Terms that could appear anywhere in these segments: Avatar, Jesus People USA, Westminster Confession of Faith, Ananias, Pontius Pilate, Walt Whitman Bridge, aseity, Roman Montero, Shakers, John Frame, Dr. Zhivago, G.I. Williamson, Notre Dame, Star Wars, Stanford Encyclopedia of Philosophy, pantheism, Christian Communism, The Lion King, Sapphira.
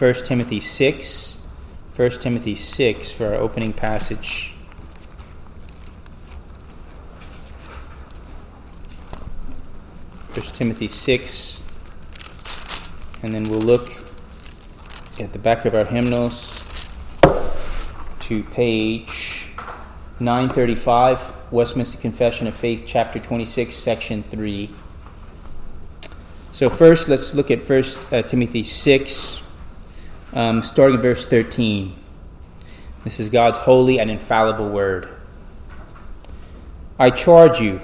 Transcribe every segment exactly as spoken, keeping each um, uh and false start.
First Timothy six. First Timothy six for our opening passage. First Timothy six. And then we'll look at the back of our hymnals to page nine thirty-five, Westminster Confession of Faith, chapter twenty-six, section three. So first, let's look at First Timothy six, um, starting at verse thirteen. This is God's holy and infallible word. I charge you,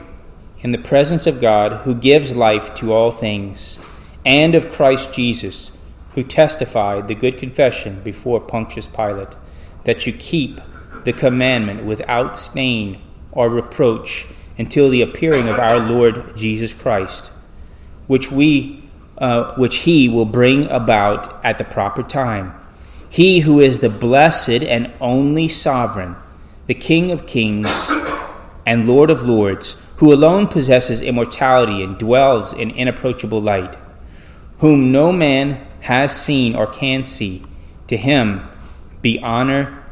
in the presence of God, who gives life to all things, and of Christ Jesus, who testified the good confession before Pontius Pilate, that you keep the commandment without stain or reproach until the appearing of our Lord Jesus Christ, which we, uh, which he will bring about at the proper time. He who is the blessed and only sovereign, the King of kings and Lord of lords, who alone possesses immortality and dwells in inapproachable light, whom no man has seen or can see, to him be honor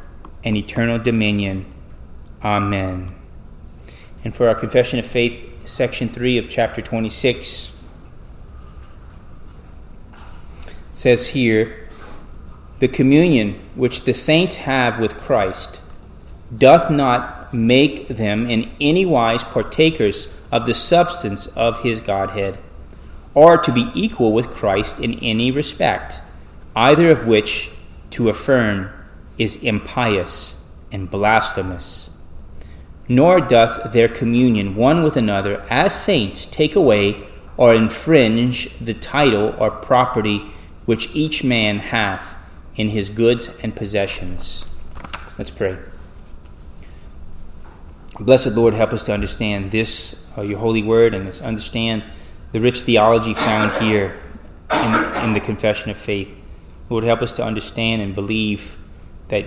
and eternal dominion. Amen. And for our Confession of Faith, section three of chapter twenty-six, it says here, the communion which the saints have with Christ doth not make them in any wise partakers of the substance of his Godhead, or to be equal with Christ in any respect, either of which to affirm is impious and blasphemous. Nor doth their communion one with another as saints take away or infringe the title or property which each man hath in his goods and possessions. Let's pray. Blessed Lord, help us to understand this, uh, your holy word, and to understand the rich theology found here in, in the Confession of Faith. Lord, help us to understand and believe that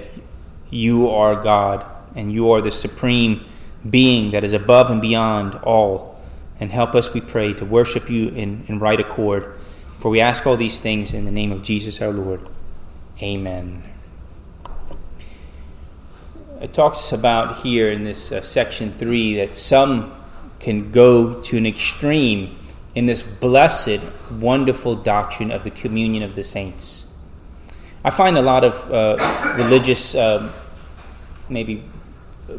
you are God, and you are the supreme being that is above and beyond all. And help us, we pray, to worship you in, in right accord. For we ask all these things in the name of Jesus our Lord. Amen. It talks about here in this uh, section three that some can go to an extreme in this blessed, wonderful doctrine of the communion of the saints. I find a lot of uh, religious, uh, maybe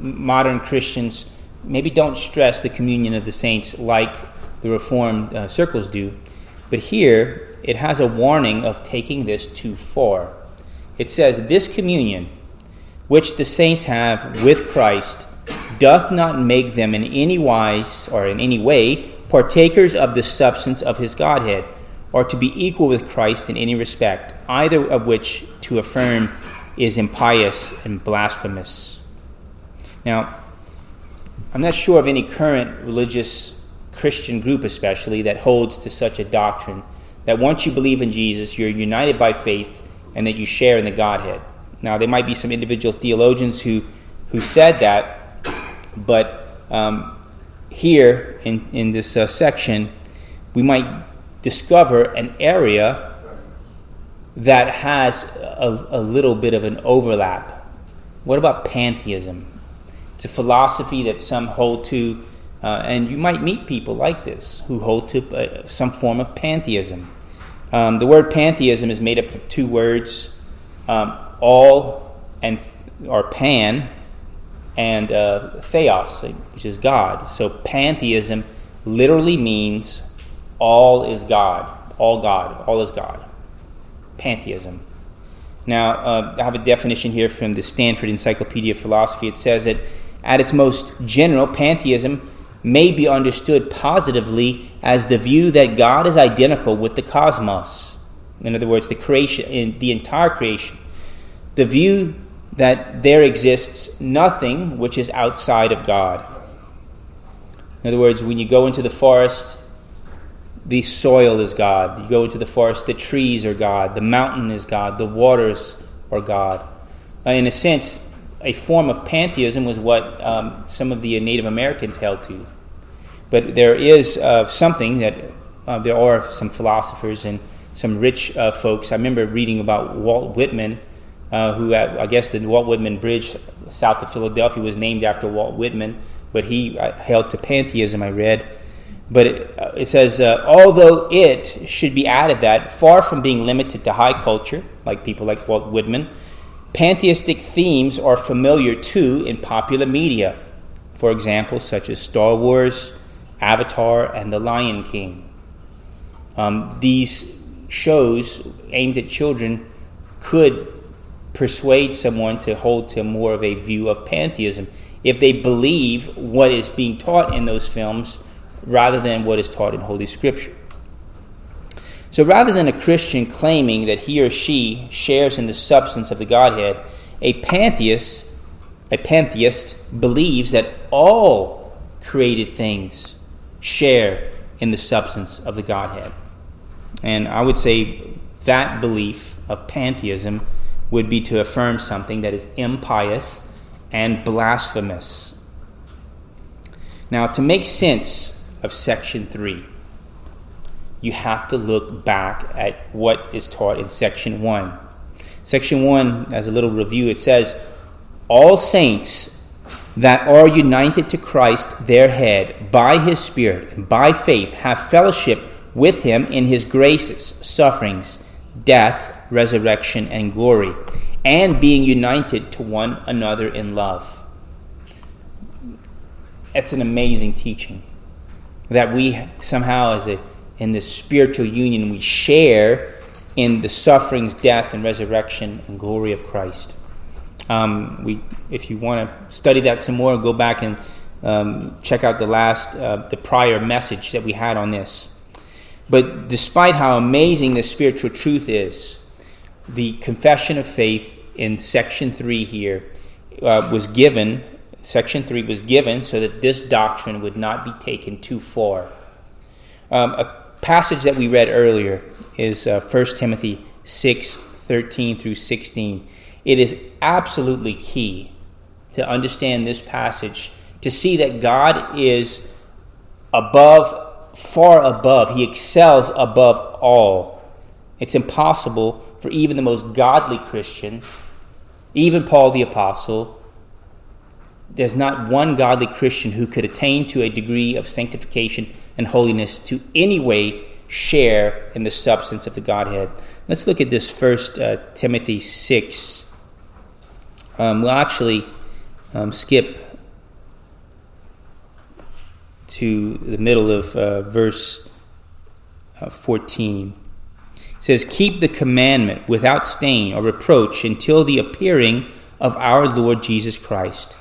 modern Christians, maybe don't stress the communion of the saints like the Reformed uh, circles do. But here, it has a warning of taking this too far. It says, this communion, which the saints have with Christ, doth not make them in any wise, or in any way, partakers of the substance of his Godhead, or to be equal with Christ in any respect, either of which to affirm is impious and blasphemous. Now, I'm not sure of any current religious Christian group especially that holds to such a doctrine, that once you believe in Jesus, you're united by faith and that you share in the Godhead. Now, there might be some individual theologians who, who said that, but um, here in, in this uh, section, we might discover an area that has a, a little bit of an overlap. What about pantheism? It's a philosophy that some hold to, uh, and you might meet people like this who hold to uh, some form of pantheism. Um, the word pantheism is made up of two words, um, all and or pan, and uh, theos, which is God. So pantheism literally means all is God, all God, all is God. Pantheism. Now, uh, I have a definition here from the Stanford Encyclopedia of Philosophy. It says that at its most general, pantheism may be understood positively as the view that God is identical with the cosmos. In other words, the creation, in the entire creation. The view that there exists nothing which is outside of God. In other words, when you go into the forest, the soil is God. You go into the forest, the trees are God. The mountain is God. The waters are God. Uh, in a sense, a form of pantheism was what um, some of the Native Americans held to. But there is uh, something that uh, there are some philosophers and some rich uh, folks. I remember reading about Walt Whitman, uh, who I, I guess the Walt Whitman Bridge south of Philadelphia was named after Walt Whitman, but he held to pantheism, I read. But it, it says, uh, although it should be added that, far from being limited to high culture, like people like Walt Whitman, pantheistic themes are familiar too in popular media, for example, such as Star Wars, Avatar, and The Lion King. Um, these shows aimed at children could persuade someone to hold to more of a view of pantheism if they believe what is being taught in those films rather than what is taught in Holy Scripture. So rather than a Christian claiming that he or she shares in the substance of the Godhead, a pantheist, a pantheist believes that all created things share in the substance of the Godhead. And I would say that belief of pantheism would be to affirm something that is impious and blasphemous. Now, to make sense of Section three, you have to look back at what is taught in Section one. Section one, as a little review, it says, all saints that are united to Christ, their head, by his Spirit and by faith, have fellowship with him in his graces, sufferings, death, resurrection, and glory, and being united to one another in love. It's an amazing teaching that we somehow, as a in this spiritual union, we share in the sufferings, death, and resurrection and glory of Christ. Um, we, if you want to study that some more, go back and um, check out the last, uh, the prior message that we had on this. But despite how amazing this spiritual truth is, the Confession of Faith in Section three here uh, was given. Section three was given so that this doctrine would not be taken too far. Um, a passage that we read earlier is uh, First Timothy six, thirteen through sixteen. It is absolutely key to understand this passage, to see that God is above, far above. He excels above all. It's impossible for even the most godly Christian, even Paul the Apostle, there's not one godly Christian who could attain to a degree of sanctification and holiness to any way share in the substance of the Godhead. Let's look at this first uh, Timothy six. Um, we'll actually um, skip to the middle of uh, verse uh, fourteen. It says, keep the commandment without stain or reproach until the appearing of our Lord Jesus Christ,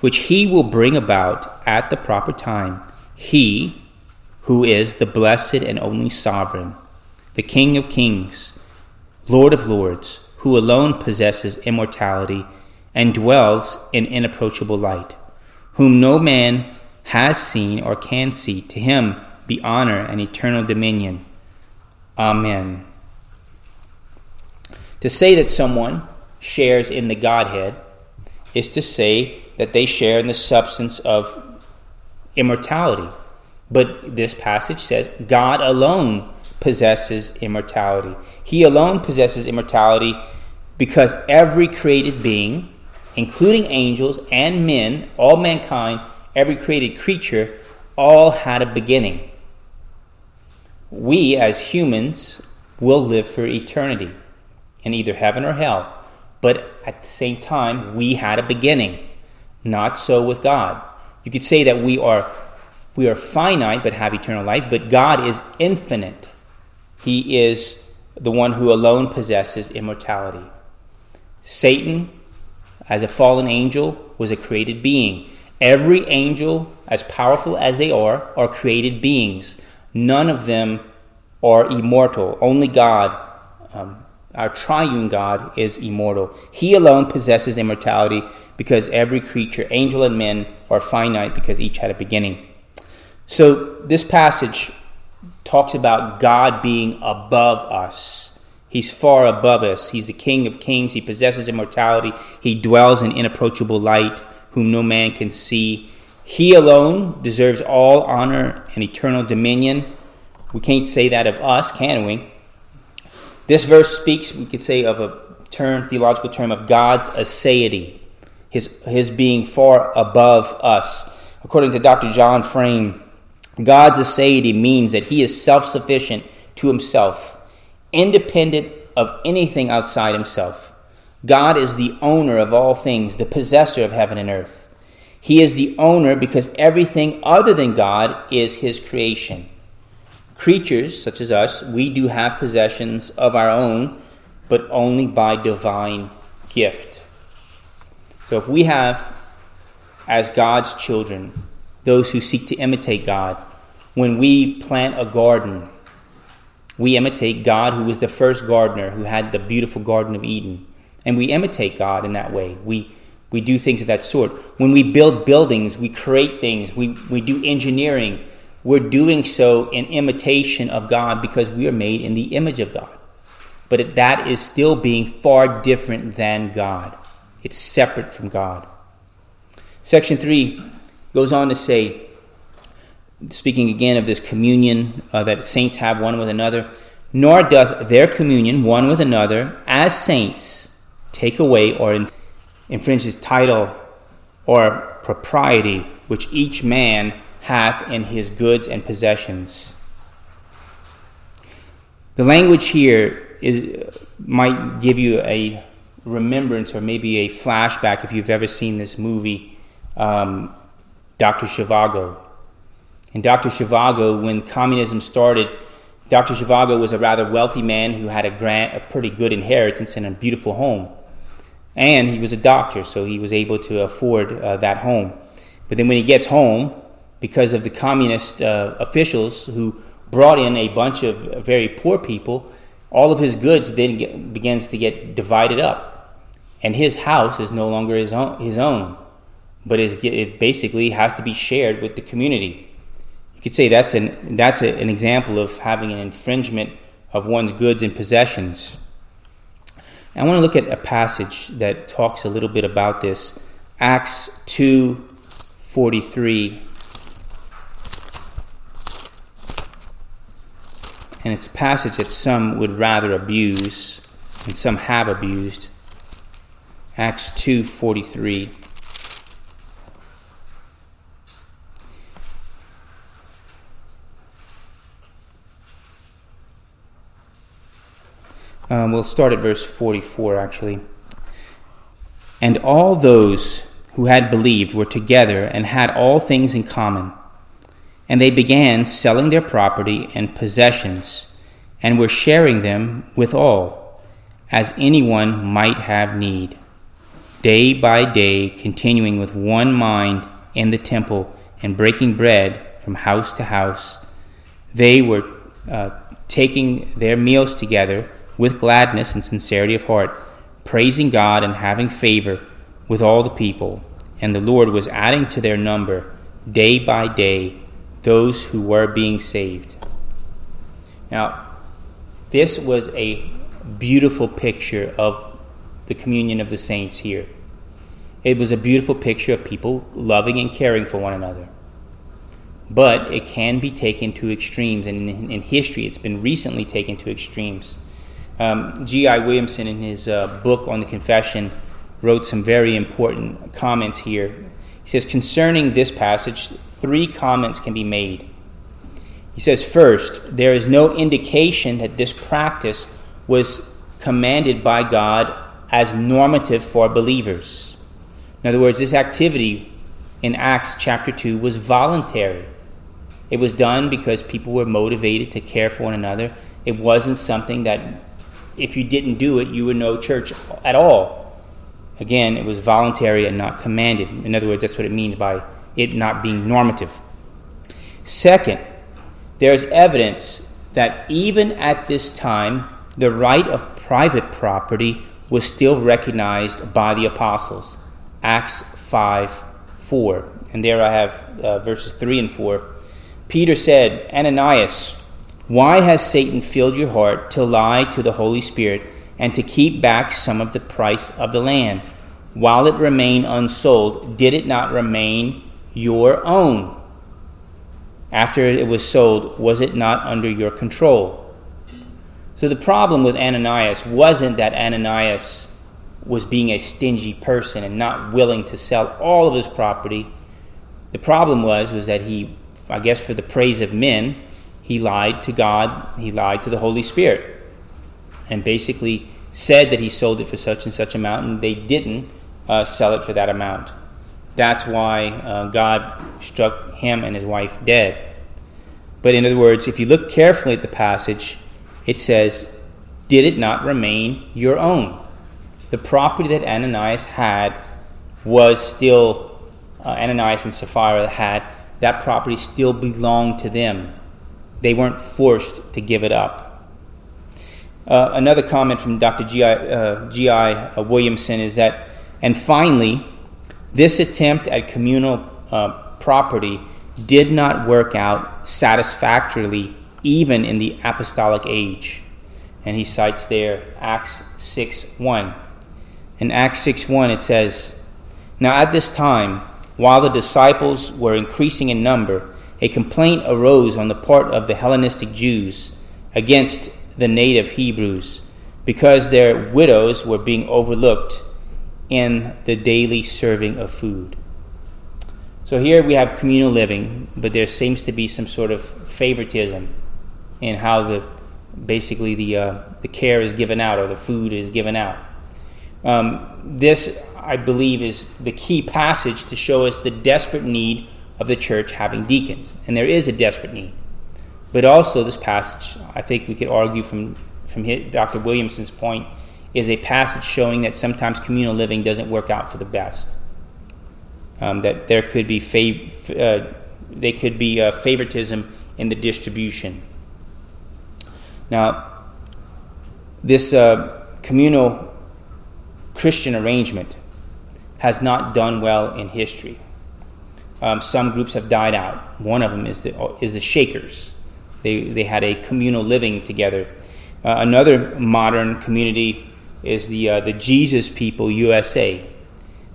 which he will bring about at the proper time, he who is the blessed and only sovereign, the King of kings, Lord of lords, who alone possesses immortality and dwells in inapproachable light, whom no man has seen or can see. To him be honor and eternal dominion. Amen. To say that someone shares in the Godhead is to say that they share in the substance of immortality. But this passage says God alone possesses immortality. He alone possesses immortality because every created being, including angels and men, all mankind, every created creature, all had a beginning. We as humans will live for eternity in either heaven or hell. But at the same time, we had a beginning. Not so with God. You could say that we are we are finite but have eternal life, but God is infinite. He is the one who alone possesses immortality. Satan, as a fallen angel, was a created being. Every angel, as powerful as they are, are created beings. None of them are immortal. Only God, um, our triune God, is immortal. He alone possesses immortality, because every creature, angel and men, are finite because each had a beginning. So this passage talks about God being above us. He's far above us. He's the King of kings. He possesses immortality. He dwells in inapproachable light, whom no man can see. He alone deserves all honor and eternal dominion. We can't say that of us, can we? This verse speaks, we could say, of a term, theological term of God's aseity, his, his being far above us. According to Doctor John Frame, God's aseity means that he is self-sufficient to himself, independent of anything outside himself. God is the owner of all things, the possessor of heaven and earth. He is the owner because everything other than God is his creation. Creatures such as us, we do have possessions of our own, but only by divine gift. So if we have, as God's children, those who seek to imitate God, when we plant a garden, we imitate God, who was the first gardener, who had the beautiful Garden of Eden. And we imitate God in that way. We we do things of that sort. When we build buildings, we create things, we, we do engineering. We're doing so in imitation of God because we are made in the image of God. But that is still being far different than God. It's separate from God. Section three goes on to say, speaking again of this communion uh, that saints have one with another, nor doth their communion one with another as saints take away or inf- infringe his title or propriety which each man hath in his goods and possessions. The language here is, might give you a remembrance or maybe a flashback if you've ever seen this movie, um, Doctor Zhivago. And Doctor Zhivago, when communism started, Doctor Zhivago was a rather wealthy man who had a, grand, a pretty good inheritance and a beautiful home. And he was a doctor, so he was able to afford uh, that home. But then when he gets home, because of the communist uh, officials who brought in a bunch of very poor people, all of his goods then get, begins to get divided up. And his house is no longer his own, his own but is, it basically has to be shared with the community. You could say that's an, that's a, an example of having an infringement of one's goods and possessions. I want to look at a passage that talks a little bit about this. Acts two forty-three. And it's a passage that some would rather abuse and some have abused. Acts two forty-three. Um, we'll start at verse forty-four, actually. And all those who had believed were together and had all things in common. And they began selling their property and possessions, and were sharing them with all, as anyone might have need. Day by day, continuing with one mind in the temple, and breaking bread from house to house, they were uh, taking their meals together, with gladness and sincerity of heart, praising God and having favor with all the people. And the Lord was adding to their number, day by day, those who were being saved. Now, this was a beautiful picture of the communion of the saints here. It was a beautiful picture of people loving and caring for one another. But it can be taken to extremes, and in, in history it's been recently taken to extremes. Um, G I Williamson, in his uh, book on the Confession, wrote some very important comments here. He says, concerning this passage, three comments can be made. He says, first, there is no indication that this practice was commanded by God as normative for believers. In other words, this activity in Acts chapter two was voluntary. It was done because people were motivated to care for one another. It wasn't something that if you didn't do it, you were no church at all. Again, it was voluntary and not commanded. In other words, that's what it means by it not being normative. Second, there is evidence that even at this time, the right of private property was still recognized by the apostles. Acts five four. And there I have uh, verses three and four. Peter said, Ananias, why has Satan filled your heart to lie to the Holy Spirit and to keep back some of the price of the land? While it remained unsold, did it not remain your own? After it was sold, was it not under your control? So the problem with Ananias wasn't that Ananias was being a stingy person and not willing to sell all of his property. The problem was, was that he, I guess for the praise of men, he lied to God, he lied to the Holy Spirit, and basically said that he sold it for such and such amount, and they didn't uh, sell it for that amount. That's why uh, God struck him and his wife dead. But in other words, if you look carefully at the passage, it says, "Did it not remain your own?" The property that Ananias had was still, uh, Ananias and Sapphira had, that property still belonged to them. They weren't forced to give it up. Uh, another comment from Doctor G I Uh, G I Williamson is that, and finally, this attempt at communal uh, property did not work out satisfactorily even in the apostolic age. And he cites there Acts six one. In Acts six one it says, "Now at this time, while the disciples were increasing in number, a complaint arose on the part of the Hellenistic Jews against the native Hebrews, because their widows were being overlooked in the daily serving of food." So here we have communal living, but there seems to be some sort of favoritism in how the basically the uh, the care is given out, or the food is given out. Um, this, I believe, is the key passage to show us the desperate need of the church having deacons, and there is a desperate need. But also, this passage, I think we could argue from from his, Doctor Williamson's point, is a passage showing that sometimes communal living doesn't work out for the best. Um, that there could be fav- uh, they could be uh, favoritism in the distribution. Now, this uh, communal Christian arrangement has not done well in history. Um, some groups have died out. One of them is the is the Shakers. They they had a communal living together. Uh, another modern community is the uh, the Jesus People U S A.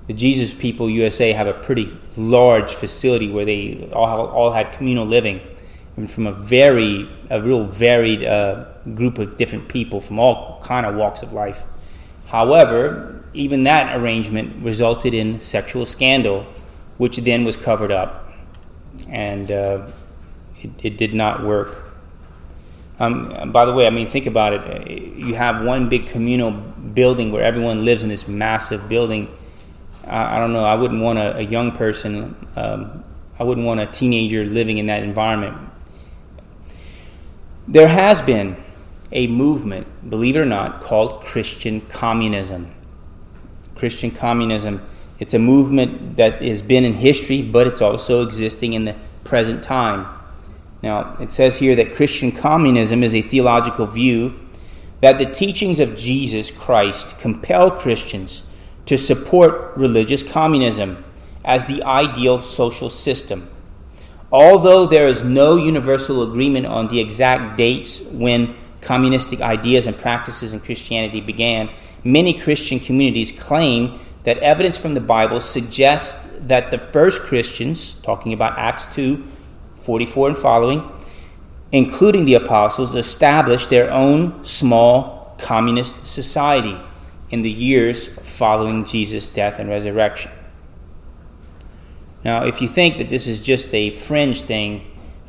The Jesus People U S A have a pretty large facility where they all, all had communal living, and from a very, a real varied uh, group of different people from all kind of walks of life. However, even that arrangement resulted in sexual scandal, which then was covered up, and uh, it, it did not work. Um, by the way, I mean, think about it. You have one big communal building where everyone lives in this massive building. I don't know, I wouldn't want a, a young person, um, I wouldn't want a teenager living in that environment. There has been a movement, believe it or not, called Christian Communism. Christian Communism, it's a movement that has been in history, but it's also existing in the present time. Now, it says here that Christian Communism is a theological view that the teachings of Jesus Christ compel Christians to support religious communism as the ideal social system. Although there is no universal agreement on the exact dates when communistic ideas and practices in Christianity began, many Christian communities claim that evidence from the Bible suggests that the first Christians, talking about Acts two forty-four and following, including the apostles, established their own small communist society in the years following Jesus' death and resurrection. Now, if you think that this is just a fringe thing,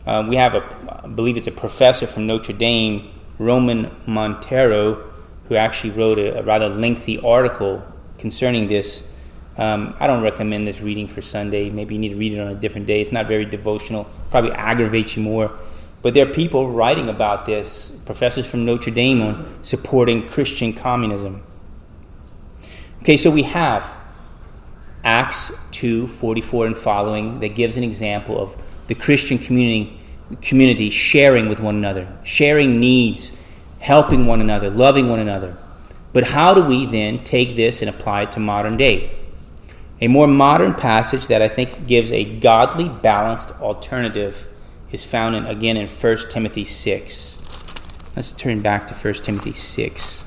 uh, we have a, I believe it's a professor from Notre Dame, Roman Montero, who actually wrote a, a rather lengthy article concerning this. Um, I don't recommend this reading for Sunday. Maybe you need to read it on a different day. It's not very devotional. Probably aggravates you more. But there are people writing about this, professors from Notre Dame, on supporting Christian communism. Okay, so we have Acts two forty-four and following that gives an example of the Christian community, community sharing with one another, sharing needs, helping one another, loving one another. But how do we then take this and apply it to modern day? A more modern passage that I think gives a godly, balanced alternative is found in, again in First Timothy six. Let's turn back to First Timothy six.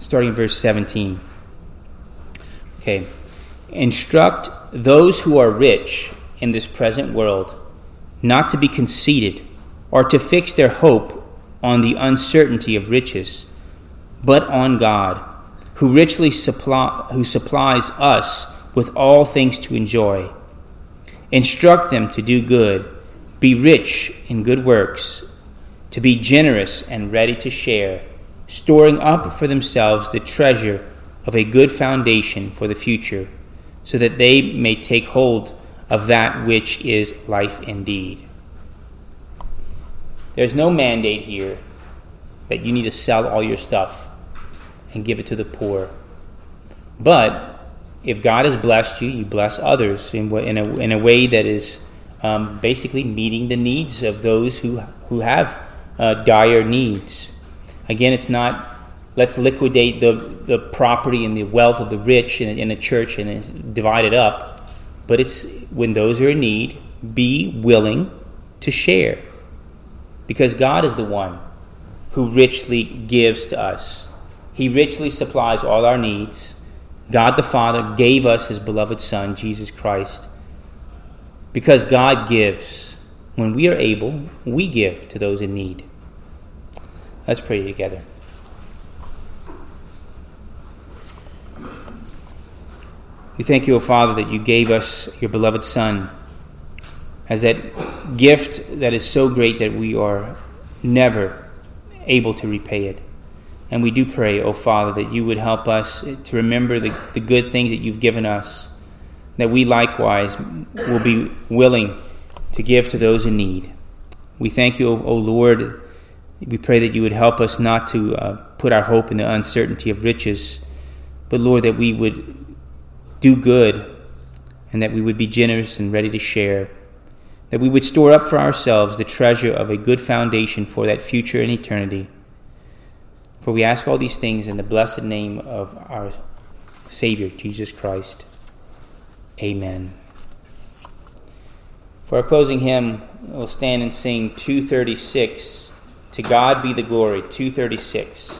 Starting in verse seventeen. Okay. Instruct those who are rich in this present world not to be conceited or to fix their hope on the uncertainty of riches, but on God, who richly supply, who supplies us with all things to enjoy. Instruct them to do good, be rich in good works, to be generous and ready to share, storing up for themselves the treasure of a good foundation for the future, so that they may take hold of that which is life indeed. There's no mandate here that you need to sell all your stuff and give it to the poor. But if God has blessed you, you bless others in in a, in a way that is um, basically meeting the needs of those who, who have uh, dire needs. Again, it's not, let's liquidate the, the property and the wealth of the rich in, in a church and it's divide it up. But it's when those are in need, be willing to share. Because God is the one who richly gives to us. He richly supplies all our needs. God the Father gave us His beloved Son, Jesus Christ. Because God gives. When we are able, we give to those in need. Let's pray together. We thank you, O Father, that you gave us your beloved Son as that gift that is so great that we are never able to repay it. And we do pray, O Father, that you would help us to remember the, the good things that you've given us, that we likewise will be willing to give to those in need. We thank you, O, o Lord. We pray that you would help us not to uh, put our hope in the uncertainty of riches, but, Lord, that we would do good and that we would be generous and ready to share, that we would store up for ourselves the treasure of a good foundation for that future and eternity. For we ask all these things in the blessed name of our Savior, Jesus Christ. Amen. For our closing hymn, we'll stand and sing two thirty-six, To God Be the Glory, two thirty-six.